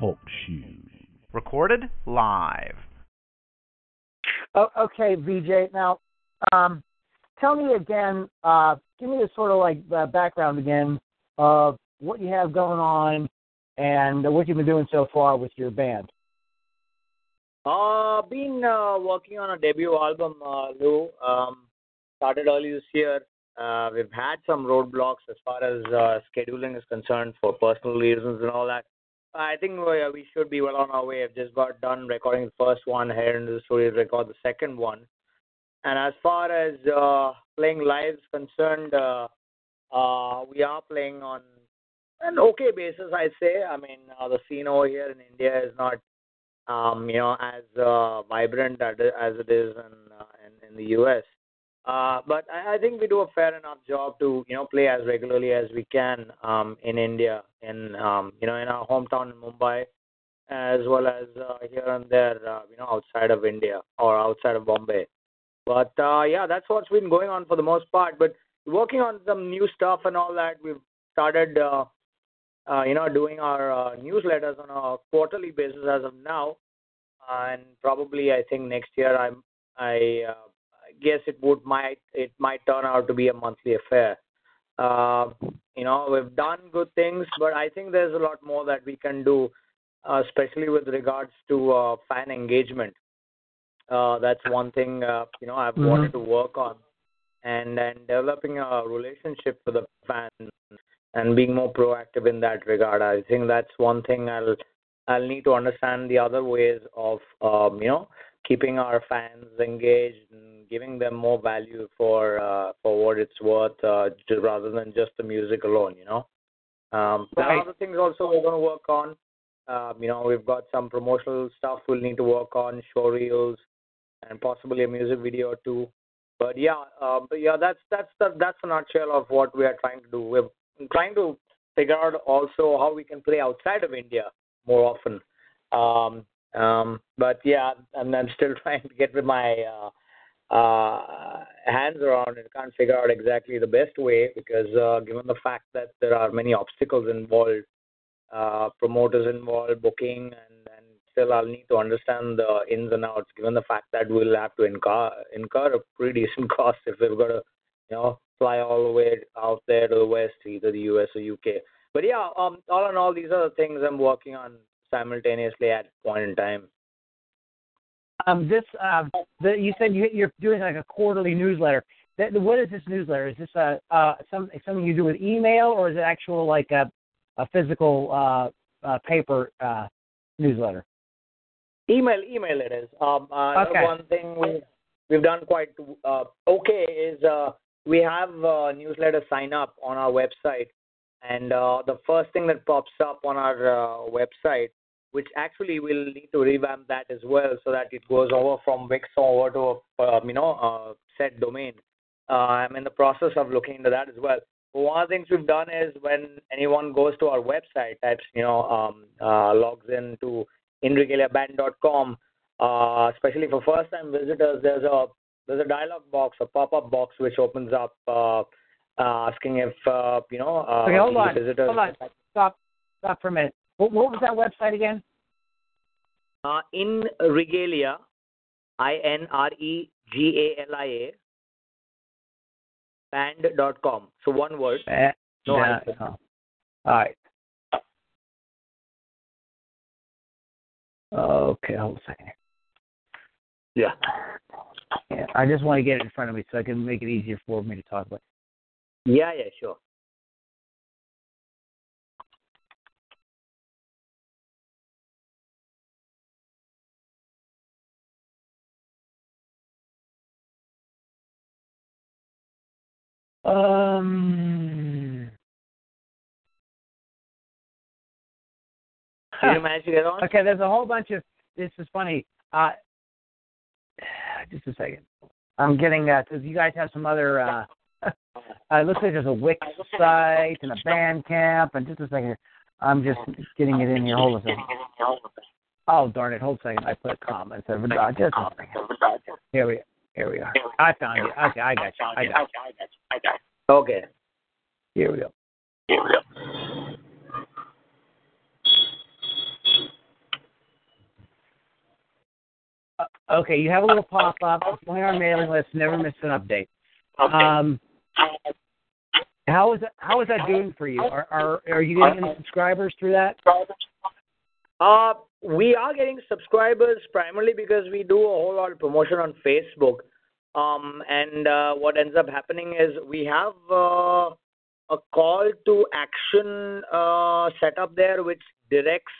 Talk shoes. Recorded live. Oh, okay, Vijay. Now, tell me again, give me a sort of like background again of what you have going on and what you've been doing so far with your band. Been working on a debut album, Lou. Started early this year. We've had some roadblocks as far as scheduling is concerned for personal reasons and all that. I think we should be well on our way. I've just got done recording the first one, here in the studio to record the second one. And as far as playing live is concerned, we are playing on an okay basis, I'd say. I mean, the scene over here in India is not as vibrant as it is in the U.S. But I think we do a fair enough job to, play as regularly as we can in India, in our hometown in Mumbai, as well as here and there, outside of India or outside of Bombay. But, that's what's been going on for the most part. But working on some new stuff and all that, we've started doing our newsletters on a quarterly basis as of now, and probably I think next year I guess it might turn out to be a monthly affair. We've done good things, but I think there's a lot more that we can do, especially with regards to fan engagement. That's one thing I've wanted to work on, and developing a relationship with the fans. And being more proactive in that regard, I think that's one thing I'll need to understand the other ways of keeping our fans engaged and giving them more value for what it's worth, rather than just the music alone. There are other things also we're going to work on. We've got some promotional stuff we'll need to work on, show reels, and possibly a music video or two. But that's a nutshell of what we are trying to do. I'm trying to figure out also how we can play outside of India more often. I'm still trying to get my hands around it. Can't figure out exactly the best way because given the fact that there are many obstacles involved, promoters involved, booking, and still I'll need to understand the ins and outs given the fact that we'll have to incur a pretty decent cost if we've got to, fly all the way out there to the west, either the US or UK. But all in all, these are the things I'm working on simultaneously at a point in time. You said you're doing like a quarterly newsletter. What is this newsletter? Is this something you do with email, or is it actual like a physical paper newsletter? Email it is. Okay. One thing we've done quite okay is. We have a newsletter sign up on our website, and the first thing that pops up on our website, which actually we'll need to revamp that as well so that it goes over from Wix over to set domain. I'm in the process of looking into that as well. But one of the things we've done is when anyone goes to our website, types, logs in to inregaliaband.com, especially for first-time visitors, there's a dialog box, a pop-up box, which opens up asking if, okay, hold on. Stop for a minute. What was that website again? In Regalia, INREGALIA, band.com. So one word. No. All right. Okay, hold a second here. Yeah, I just want to get it in front of me so I can make it easier for me to talk about. Yeah, sure. Did you manage to get on? Okay, there's a whole bunch of... This is funny. Just a second. I'm getting... Because you guys have some other... it looks like there's a Wix site and a Bandcamp. And just a second here. I'm just getting it in here. Hold on a second. Oh, darn it. Hold a second. I put comma instead of a dot. Just a second. Here we are. I found you. Okay, I got you. Okay. Here we go. Okay, you have a little pop-up. Join our mailing list. Never miss an update. Okay. How is that doing for you? Are you getting any subscribers through that? We are getting subscribers primarily because we do a whole lot of promotion on Facebook. And what ends up happening is we have a call to action set up there which directs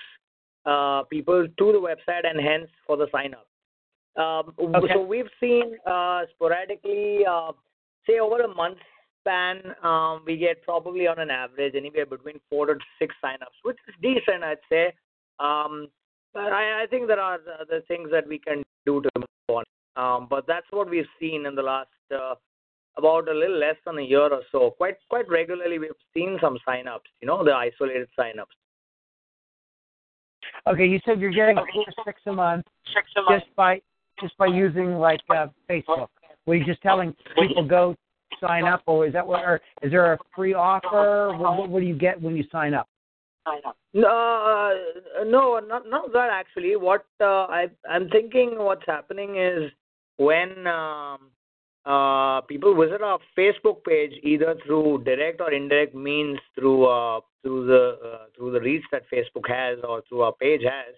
people to the website and hence for the sign-up. So we've seen sporadically, say over a month span, we get probably on an average anywhere between 4 to 6 signups, which is decent, I'd say. But I think there are the things that we can do to move on. But that's what we've seen in the last about a little less than a year or so. Quite regularly, we've seen some signups. You know, the isolated signups. Okay, you said you're getting 4 to 6 a month. 6 a month. Just by using like Facebook. Were you just telling people go sign up, or is that what? Or is there a free offer? What do you get when you sign up? No, not that actually. What I'm thinking, what's happening is when people visit our Facebook page either through direct or indirect means through the reach that Facebook has or through our page has.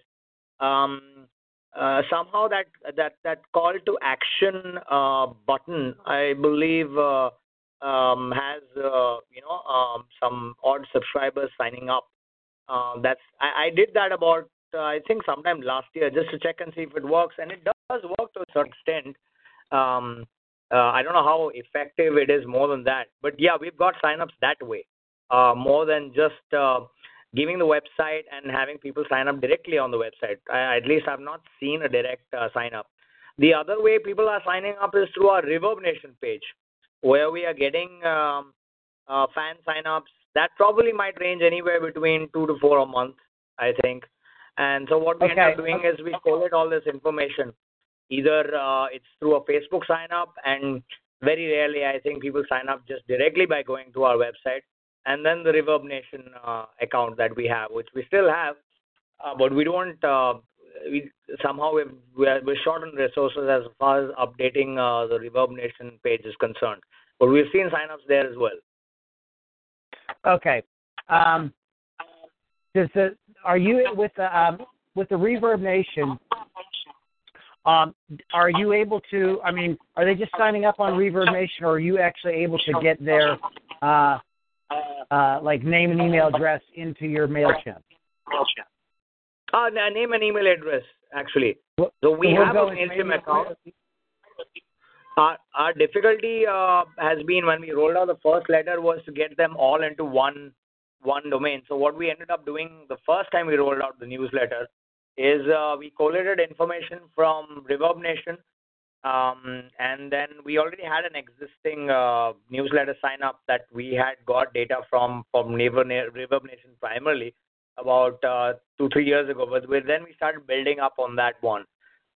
Somehow that call to action button, I believe, has some odd subscribers signing up. I did that about I think sometime last year just to check and see if it works, and it does work to a certain extent. I don't know how effective it is more than that, but yeah, we've got signups that way, more than just giving the website and having people sign up directly on the website. At least I've not seen a direct sign up. The other way people are signing up is through our Reverb Nation page, where we are getting fan signups. That probably might range anywhere between 2 to 4 a month, I think. And so what we end up doing is we collate all this information. Either it's through a Facebook sign-up, and very rarely I think people sign up just directly by going to our website, and then the Reverb Nation account that we have, which we still have, but we don't, somehow we're short on resources as far as updating the Reverb Nation page is concerned. But we've seen sign-ups there as well. Okay. Are you with the Reverb Nation... are you able to, are they just signing up on Reverb Nation, or are you actually able to get their, name and email address into your MailChimp? Name and email address, actually. So we have a MailChimp account. Our difficulty has been when we rolled out the first letter was to get them all into one domain. So what we ended up doing the first time we rolled out the newsletter is we collated information from Reverb Nation, and then we already had an existing newsletter sign-up that we had got data from Reverb Nation primarily about 2-3 years ago. But then we started building up on that one.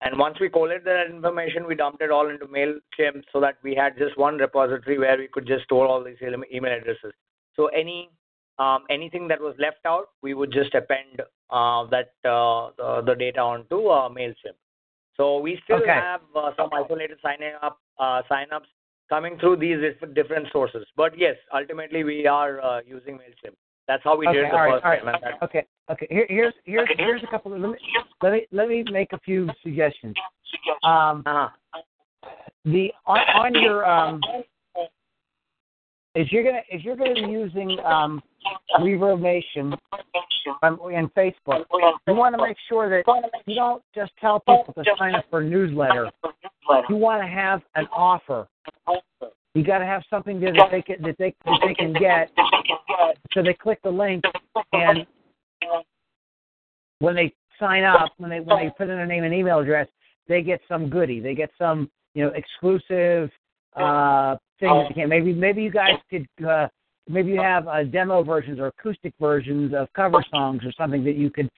And once we collated that information, we dumped it all into MailChimp so that we had just one repository where we could just store all these email addresses. So anything that was left out, we would just append the data onto MailChimp. So we still have some isolated sign-ups coming through these different sources. But yes, ultimately we are using MailChimp. That's how we did it the first time. Right. Okay. Here's a couple of let me make a few suggestions. On your if you're gonna be using Reverb Nation and Facebook, you want to make sure that you don't just tell people to sign up for a newsletter. You want to have an offer. You got to have something that they can get, so they click the link and when they sign up, when they put in their name and email address, they get some goodie. They get some, exclusive things that they can. Maybe you guys could maybe you have demo versions or acoustic versions of cover songs or something that you could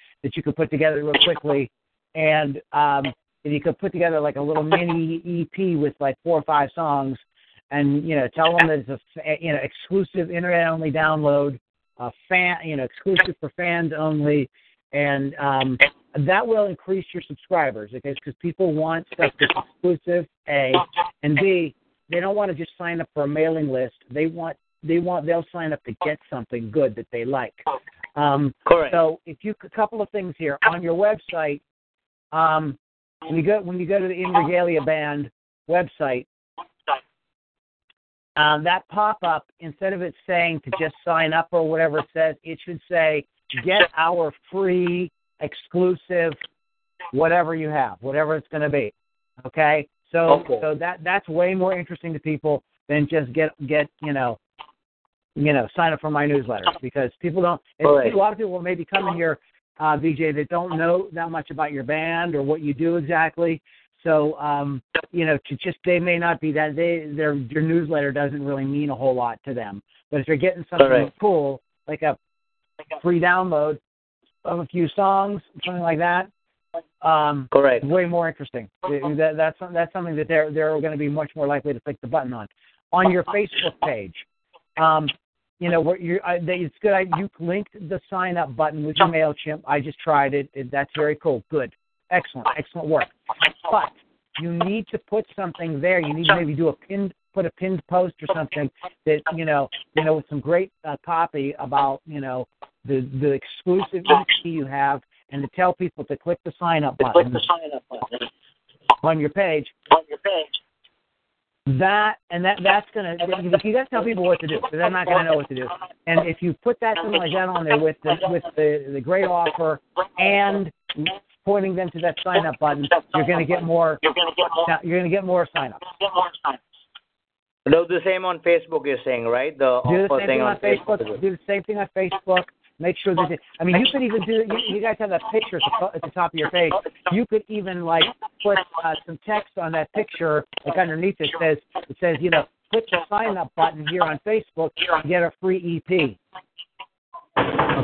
put together real quickly, and you could put together like a little mini EP with like 4 or 5 songs, and tell them that it's a exclusive internet only download, exclusive for fans only. And that will increase your subscribers, because people want stuff that's exclusive, A, and B, they don't want to just sign up for a mailing list. They'll sign up to get something good that they like. Correct. So a couple of things here on your website. When you go to the In Regalia Band website, that pop up, instead of it saying to just sign up or whatever it says, it should say, get our free, exclusive, whatever you have, whatever it's going to be. Okay? So that's way more interesting to people than just get sign up for my newsletter, because people don't. Right. A lot of people will maybe come in here, Vijay, that don't know that much about your band or what you do exactly. So they may not be that. Your newsletter doesn't really mean a whole lot to them. But if you're getting something cool, like a free download of a few songs, something like that. Correct. Way more interesting. That's something that they're going to be much more likely to click the button on. On your Facebook page, it's good. You linked the sign up button with your MailChimp. I just tried it. That's very cool. Good. Excellent work. But you need to put something there. You need to maybe put a pinned post or something that with some great copy about the exclusive EP you have, and to tell people to click the sign up button. Click the sign up button on your page. That's gonna. You got to tell people what to do, because they're not gonna know what to do. And if you put that something like that on there with the great offer and pointing them to that sign up button, you're gonna get more sign ups. Do the same on Facebook, you're saying, right? Do the same thing on Facebook. Make sure that you could even do. You guys have that picture at the top of your page. You could even put some text on that picture, underneath it says click the sign up button here on Facebook and get a free EP.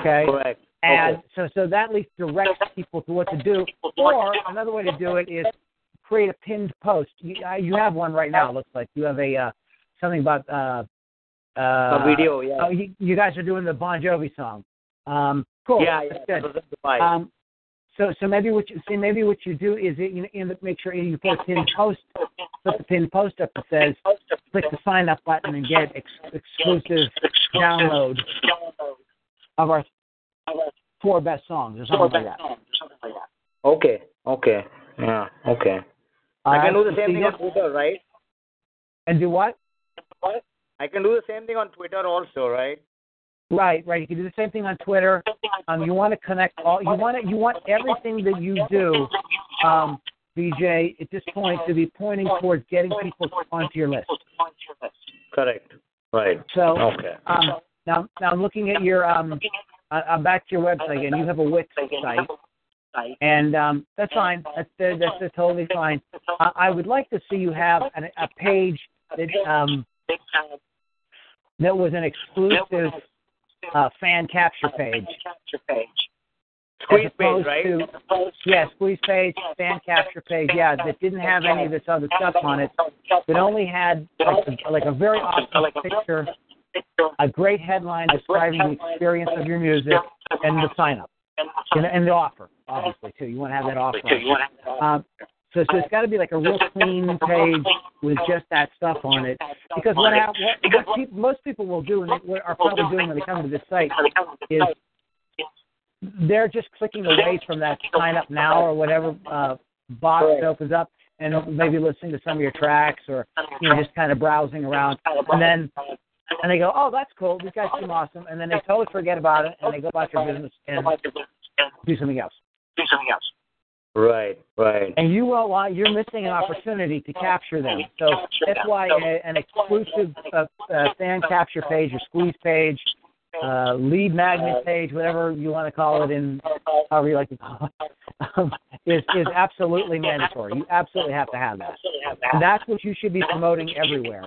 Okay. Correct. And so that at least directs people to what to do. Or another way to do it is create a pinned post. You have one right now. It looks like you have a something about a video. Yeah. Oh, you guys are doing the Bon Jovi song. Cool. Yeah. That's good. So maybe what you do is make sure you put a pinned post. Put the pinned post up that says click the sign up button and get exclusive download of our 4 best songs or something like that. Okay. Yeah. Okay. I can do the same thing on Twitter, right? And do what? I can do the same thing on Twitter also, right? Right. You can do the same thing on Twitter. You want to connect all. You want everything that you do, Vijay, at this point, to be pointing towards getting people onto your list. Correct. Right. So. Okay. Now I'm looking at your. I'm back to your website again. You have a Wix site. And that's fine. That's totally fine. I would like to see you have a page that was an exclusive fan capture page. Squeeze page, right? Squeeze page, fan capture page. Yeah, that didn't have any of this other stuff on it. It only had a very awesome picture, a great headline describing the experience of your music, and the sign up. And the offer, obviously, too. You want to have that offer. So it's got to be like a real clean page with just that stuff on it. Because most people will do, and what are probably doing when they come to this site, is they're just clicking away from that sign up now or whatever box that opens up, and maybe listening to some of your tracks or just kind of browsing around. And they go, oh, that's cool. These guys seem awesome. And then they totally forget about it, and they go about their business and do something else. Right. And you're missing an opportunity to capture them. So that's why an exclusive fan capture page or squeeze page, lead magnet page, whatever you want to call it in however you like to call it, is absolutely mandatory. You absolutely have to have that. And that's what you should be promoting everywhere.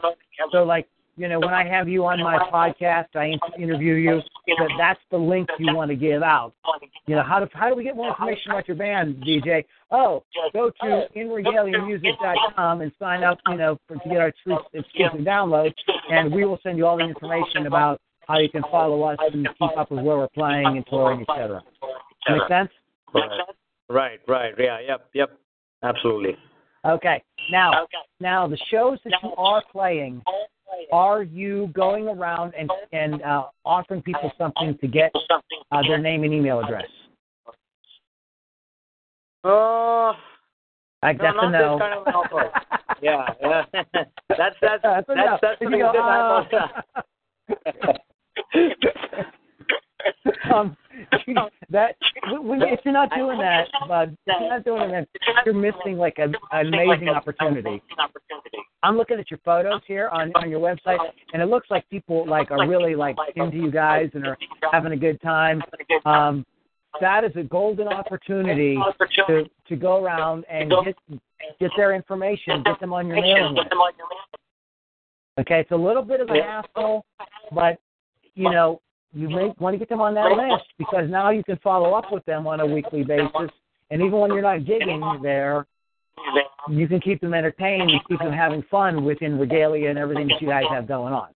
So, like, you know, when I have you on my podcast, I interview you, so that's the link you want to give out. You know, how do we get more information about your band, DJ? Oh, go to inregaliamusic.com and sign up, you know, to get our exclusive download, and we will send you all the information about how you can follow us and keep up with where we're playing and touring, et cetera. Make sense? Right. Yeah, yep. Absolutely. Okay. Now the shows that you are playing, are you going around and offering people something to get their name and email address? I guess no. Not this kind of an offer. Yeah. That's the thing. If you're not doing that, you're missing like an amazing opportunity. I'm looking at your photos here on your website, and it looks like people like are really like into you guys and are having a good time. That is a golden opportunity to go around and get their information, get them on your mailing list. Okay, it's a little bit of a hassle, but you know. You may want to get them on that list because now you can follow up with them on a weekly basis. And even when you're not gigging there, you can keep them entertained and keep them having fun within Regalia and everything that you guys have going on.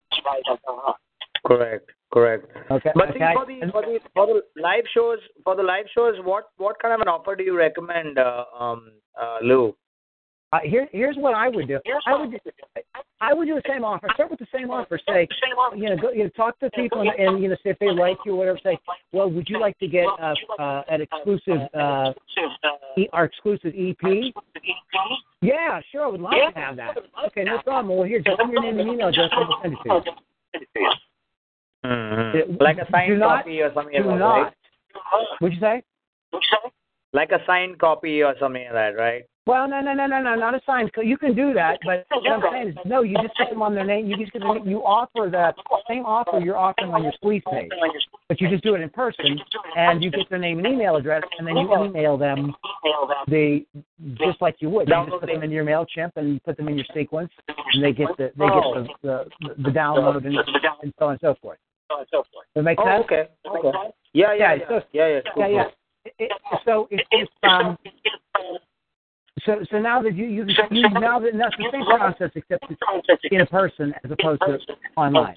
Correct. Okay. But okay. For the live shows, what kind of an offer do you recommend, Lou? Here's what I would do. I would do the same offer. Start with the same offer. Say, you know, go, you know, talk to people and you know, see if they like you or whatever. Say, well, would you like to get an exclusive, our exclusive EP? Yeah, sure. I would love to have that. Okay, no problem. Well, here, just send your name and email address and we'll send it to you. Mm-hmm. Like a signed copy or something like that, right? What'd you say? Like a signed copy or something like that, right? Well, no, not a sign. You can do that, but what I'm saying is, no, you just get them on their name. You offer the same offer you're offering on your squeeze page, but you just do it in person, and you get their name and email address, and then you email them just like you would. You just put them in your MailChimp and put them in your sequence, and they get the download and so on and so forth. Does that make sense? Okay. Yeah. So it's So now that you now that that's the same process except it's in person as opposed to online.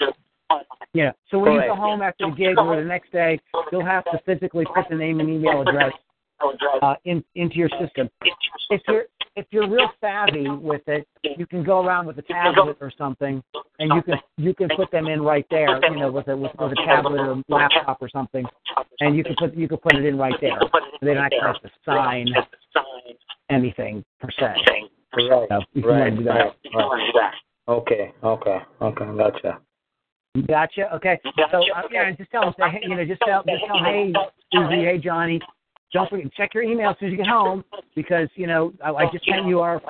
Yeah. So when you go home after the gig or the next day, you'll have to physically put the name and email address into your system. If you're real savvy with it, you can go around with a tablet or something, and you can put them in right there. You know, with a tablet or laptop or something, and you can put it in right there. They don't actually have to sign anything per se. Right. Okay. Gotcha. Okay. So just tell them, hey, you know, just tell, hey, Susie, hey, Johnny, don't forget check your email as soon as you get home because you know I just sent you our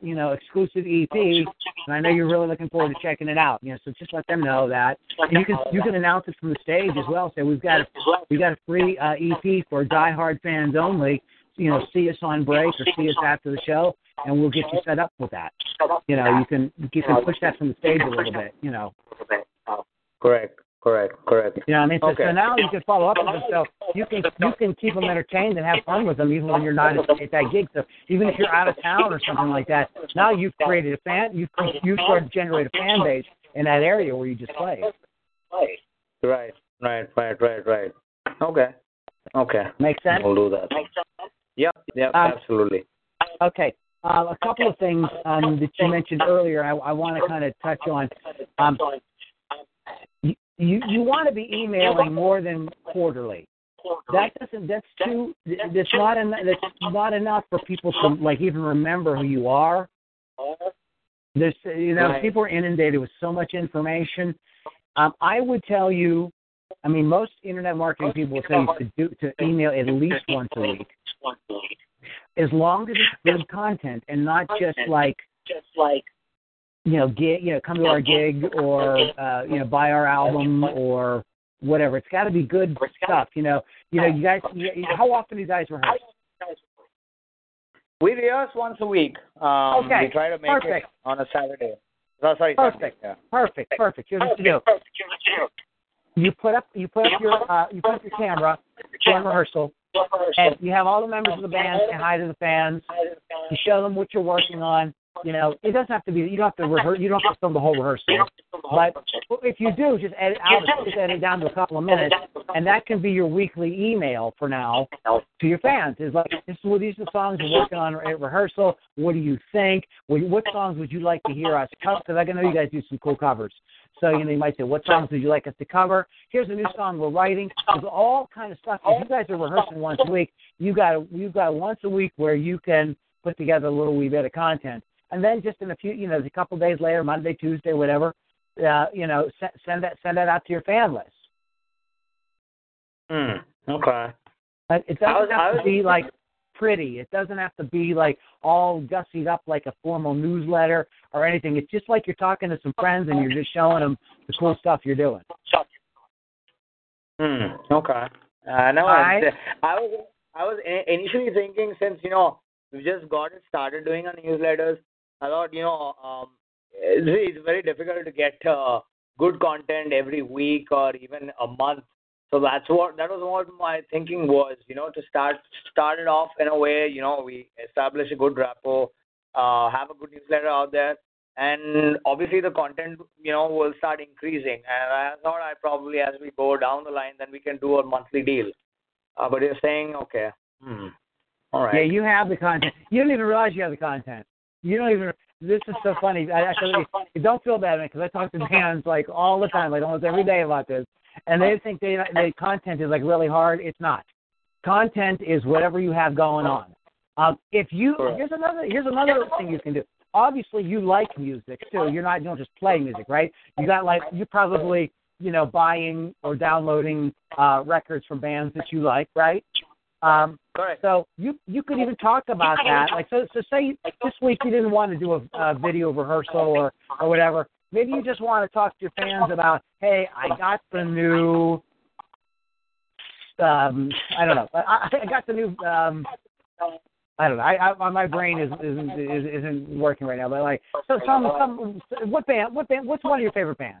you know exclusive EP, and I know you're really looking forward to checking it out. You know, so just let them know that, and you can announce it from the stage as well. Say we've got a free EP for diehard fans only. You know, see us on break or see us after the show, and we'll get you set up with that. You know, you can push that from the stage a little bit. You know, correct. You know what I mean? So, okay. So now you can follow up with them. So you can keep them entertained and have fun with them even when you're not at that gig. So even if you're out of town or something like that, now you've created a fan. You sort of generate a fan base in that area where you just play. Right. Okay. Make sense. We'll do that. Yep, absolutely. Okay, a couple of things that you mentioned earlier I want to kind of touch on. You want to be emailing more than quarterly. That's not enough for people to, like, even remember who you are. There's, you know, people are inundated with so much information. I would tell you, I mean, most internet marketing people will tell you to email at least once a week. As long as it's good content and not just like you know, come to our gig or buy our album or whatever. It's got to be good stuff, you know. You guys, how often do you guys rehearse? We rehearse once a week. We try to make it on a Saturday. No, sorry, Saturday. Perfect. Here's what you do. You put up your camera during rehearsal, and you have all the members of the band say hi to the fans. You show them what you're working on. You know, it doesn't have to be. You don't have to rehearse. You don't have to film the whole rehearsal. But if you do, just edit out. Just edit down to a couple of minutes, and that can be your weekly email for now to your fans. Is like, these are the songs you're working on at rehearsal. What do you think? What songs would you like to hear us cover? Because I know you guys do some cool covers. So, you know, you might say, what songs would you like us to cover? Here's a new song we're writing. There's all kind of stuff. If you guys are rehearsing once a week, you've got once a week where you can put together a little wee bit of content. And then just in a few, you know, a couple days later, Monday, Tuesday, whatever, send that out to your fan list. Okay. It doesn't have to be like pretty. It doesn't have to be like all gussied up like a formal newsletter or anything. It's just like you're talking to some friends and you're just showing them the cool stuff you're doing. Okay. I was initially thinking, since, you know, we just got it started doing our newsletters, I thought, you know, it's very difficult to get good content every week or even a month. So that was what my thinking was, you know, to start it off in a way, you know, we establish a good rapport, have a good newsletter out there, and obviously the content, you know, will start increasing. And I thought probably as we go down the line, then we can do a monthly deal. But you're saying, okay. All right. Yeah, you have the content. You don't even realize you have the content. You don't even. This is so funny. Don't feel bad, man, because I talk to fans like all the time, like almost every day about this, and they think the content is like really hard. It's not. Content is whatever you have going on. Here's another thing you can do. Obviously, you like music too. You don't just play music, right? You probably buying or downloading records from bands that you like, right? So you could even talk about that. Like, so say this week you didn't want to do a video rehearsal or whatever. Maybe you just want to talk to your fans about, hey, I got the new, my brain isn't working right now. But like, so what band? What's one of your favorite bands?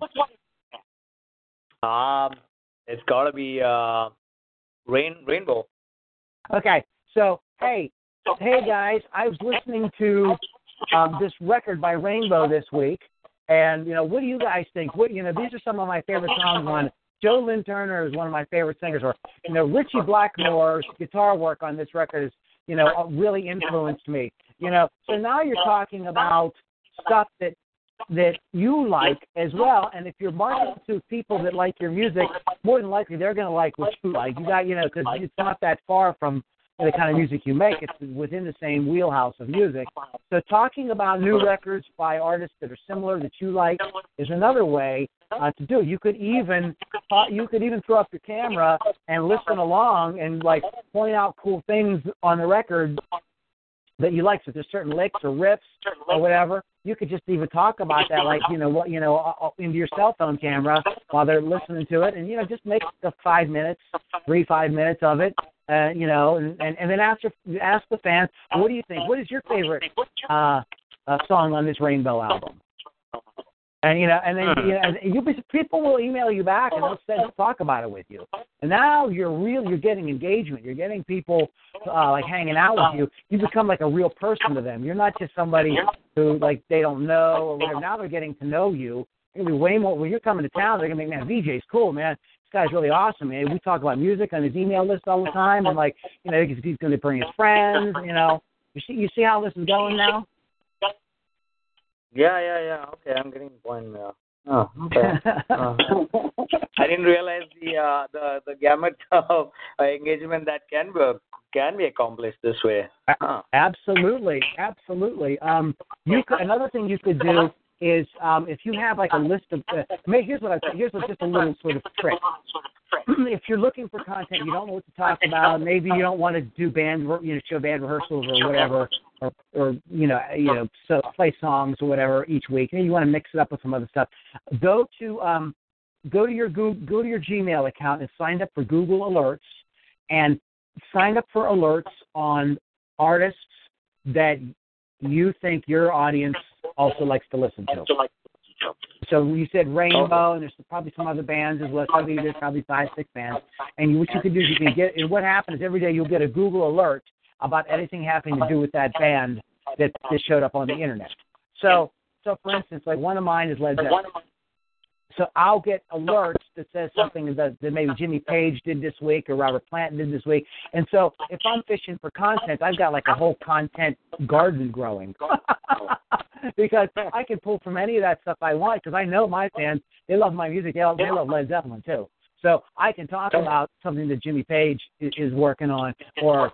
It's got to be Rainbow. Okay, so, hey guys, I was listening to this record by Rainbow this week, and, what do you guys think? These are some of my favorite songs on Joe Lynn Turner is one of my favorite singers, or, Richie Blackmore's guitar work on this record is, really influenced me, So now you're talking about stuff that you like as well, and if you're marketing to people that like your music, more than likely they're going to like what you like. You got, because it's not that far from the kind of music you make. It's within the same wheelhouse of music. So talking about new records by artists that are similar that you like is another way to do. You could even throw up your camera and listen along and like point out cool things on the record that you like. So there's certain licks or riffs or whatever. You could just even talk about that, like, into your cell phone camera while they're listening to it. And, just make the 5 minutes, 3-5 minutes of it, and then ask the fans, what do you think? What is your favorite song on this Rainbow album? And, people will email you back and they'll talk about it with you. And now you're getting engagement. You're getting people, hanging out with you. You become like a real person to them. You're not just somebody who, they don't know or whatever. Now they're getting to know you. It'll be way more. When you're coming to town, they're going to be, man, Vijay's cool, man. This guy's really awesome, man. We talk about music on his email list all the time. And, he's going to bring his friends, You see how this is going now? Yeah. Okay, I'm getting the point now. Oh, okay. I didn't realize the gamut of engagement that can be accomplished this way. Absolutely. Another thing you could do is if you have a list of here's just a little sort of trick. If you're looking for content, you don't know what to talk about. Maybe you don't want to do show band rehearsals or whatever, or so play songs or whatever each week. And you want to mix it up with some other stuff. Go to go to your Gmail account and sign up for Google Alerts, and sign up for alerts on artists that you think your audience also likes to listen to. So you said Rainbow, and there's probably some other bands as well. There's probably 5, 6 bands. And what you can do is you can get, and what happens every day, you'll get a Google alert about anything having to do with that band that showed up on the internet. So for instance, like one of mine is Led Zeppelin. So I'll get alerts that says something that maybe Jimmy Page did this week or Robert Plant did this week. And so if I'm fishing for content, I've got like a whole content garden growing because I can pull from any of that stuff I want, because I know my fans, they love my music. They love Led Zeppelin too. So I can talk about something that Jimmy Page is working on, or,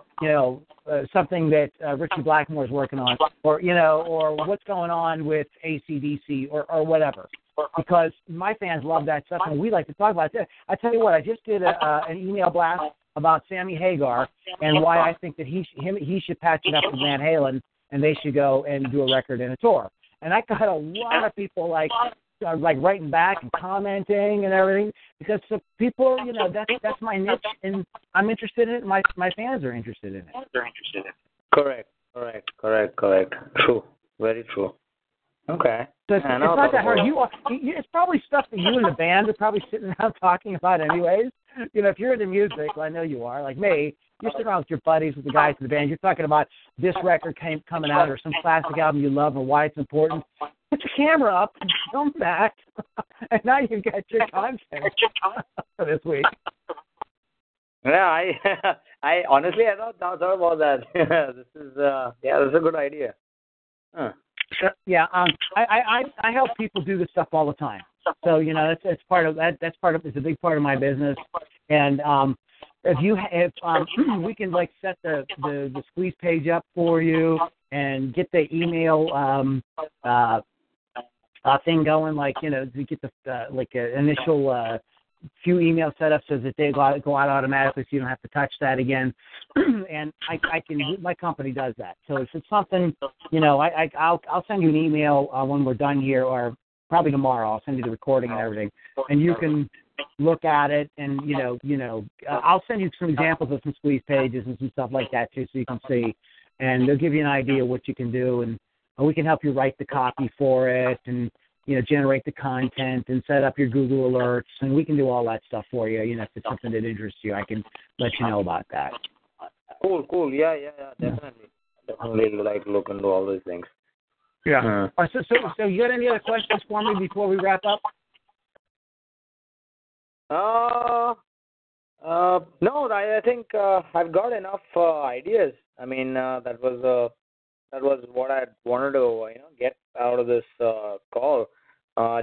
something that Richie Blackmore is working on, or, or what's going on with ACDC or whatever. Because my fans love that stuff, and we like to talk about it. I tell you what, I just did an email blast about Sammy Hagar and why I think that he should patch it up with Van Halen, and they should go and do a record and a tour. And I got a lot of people like writing back and commenting and everything, because people, that's my niche, and I'm interested in it. My fans are interested in it. Correct. True. Very true. Okay. So it's not that hard. It's probably stuff that you and the band are probably sitting around talking about anyways. If you're into music, well, I know you are, like me, you're sitting around with your buddies, with the guys in the band. You're talking about this record coming out, or some classic album you love, or why it's important. Put the camera up, film that, and now you've got your content for this week. Yeah, I honestly, I don't thought about that. This is a good idea. Huh. Yeah, I help people do this stuff all the time. So that's part of that. It's a big part of my business. And if we can set the squeeze page up for you and get the email thing going, to get the initial few emails set up so that they go out automatically, so you don't have to touch that again. And I can, my company does that. So if it's something, I'll send you an email when we're done here, or probably tomorrow. I'll send you the recording and everything, and you can look at it. And I'll send you some examples of some squeeze pages and some stuff like that too, so you can see, and they'll give you an idea of what you can do, and we can help you write the copy for it, and generate the content and set up your Google alerts, and we can do all that stuff for you. If it's something that interests you, I can let you know about that. Cool. Yeah. Definitely look into all those things. Yeah. Right, so you got any other questions for me before we wrap up? No, I think I've got enough ideas. I mean, that was what I wanted to get out of this call,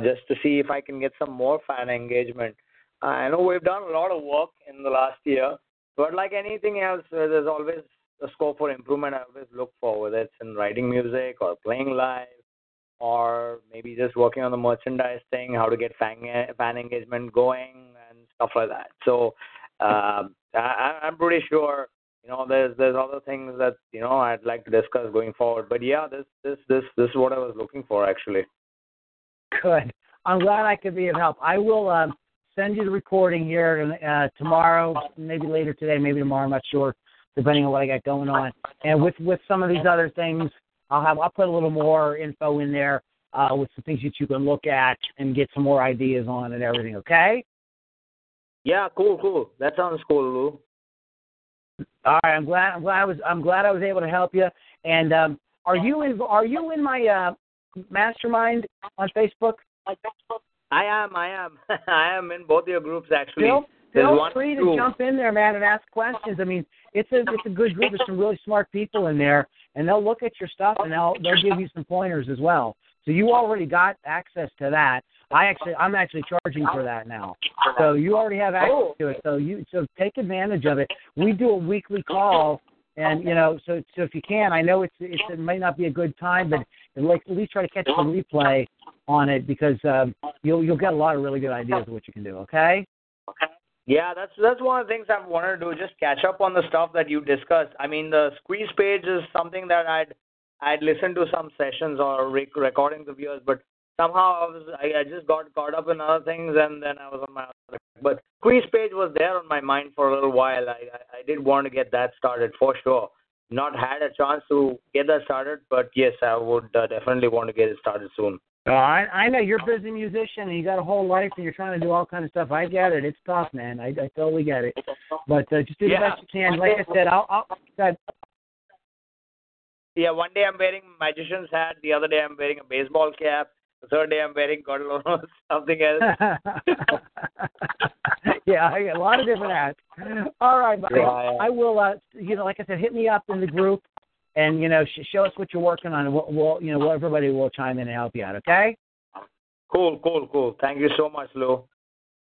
just to see if I can get some more fan engagement. I know we've done a lot of work in the last year, but like anything else, there's always a scope for improvement. I always look for, whether it's in writing music or playing live, or maybe just working on the merchandise thing, how to get fan engagement going and stuff like that. So I'm pretty sure there's other things that I'd like to discuss going forward. But yeah, this is what I was looking for, actually. Good. I'm glad I could be of help. I will send you the recording here tomorrow, maybe later today, maybe tomorrow. I'm not sure, depending on what I got going on. And with some of these other things, I'll put a little more info in there with some things that you can look at and get some more ideas on and everything. Okay? Yeah. Cool. That sounds cool, Lou. All right, I'm glad I was able to help you. And are you in my mastermind on Facebook? I am. I am in both your groups, actually. Feel free to jump in there, man, and ask questions. I mean, it's a good group. There's some really smart people in there, and they'll look at your stuff, and they'll give you some pointers as well. So you already got access to that. I'm actually charging for that now. So you already have access to it. So take advantage of it. We do a weekly call, and so if you can, I know it may not be a good time, but at least try to catch the replay on it, because you'll get a lot of really good ideas of what you can do. Okay. Yeah, that's one of the things I've wanted to do. Just catch up on the stuff that you discussed. I mean, the squeeze page is something that I'd listened to some sessions or recordings of yours, but somehow I just got caught up in other things, and then I was on my other. But Queen's Page was there on my mind for a little while. I did want to get that started for sure. Not had a chance to get that started, but yes, I would definitely want to get it started soon. I know you're a busy musician and you got a whole life and you're trying to do all kinds of stuff. I get it. It's tough, man. I totally get it. But just do the best you can. Like I said, I'll yeah, one day I'm wearing a magician's hat. The other day I'm wearing a baseball cap. The third day I'm wearing God knows something else. Yeah, I got a lot of different hats. All right, buddy. Yeah. I will, like I said, hit me up in the group. And, show us what you're working on, and we'll everybody will chime in and help you out, okay? Cool. Thank you so much, Lou.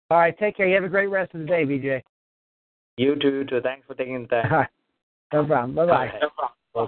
All right, take care. You have a great rest of the day, Vijay. You too. Thanks for taking the time. All right. No problem. Bye-bye.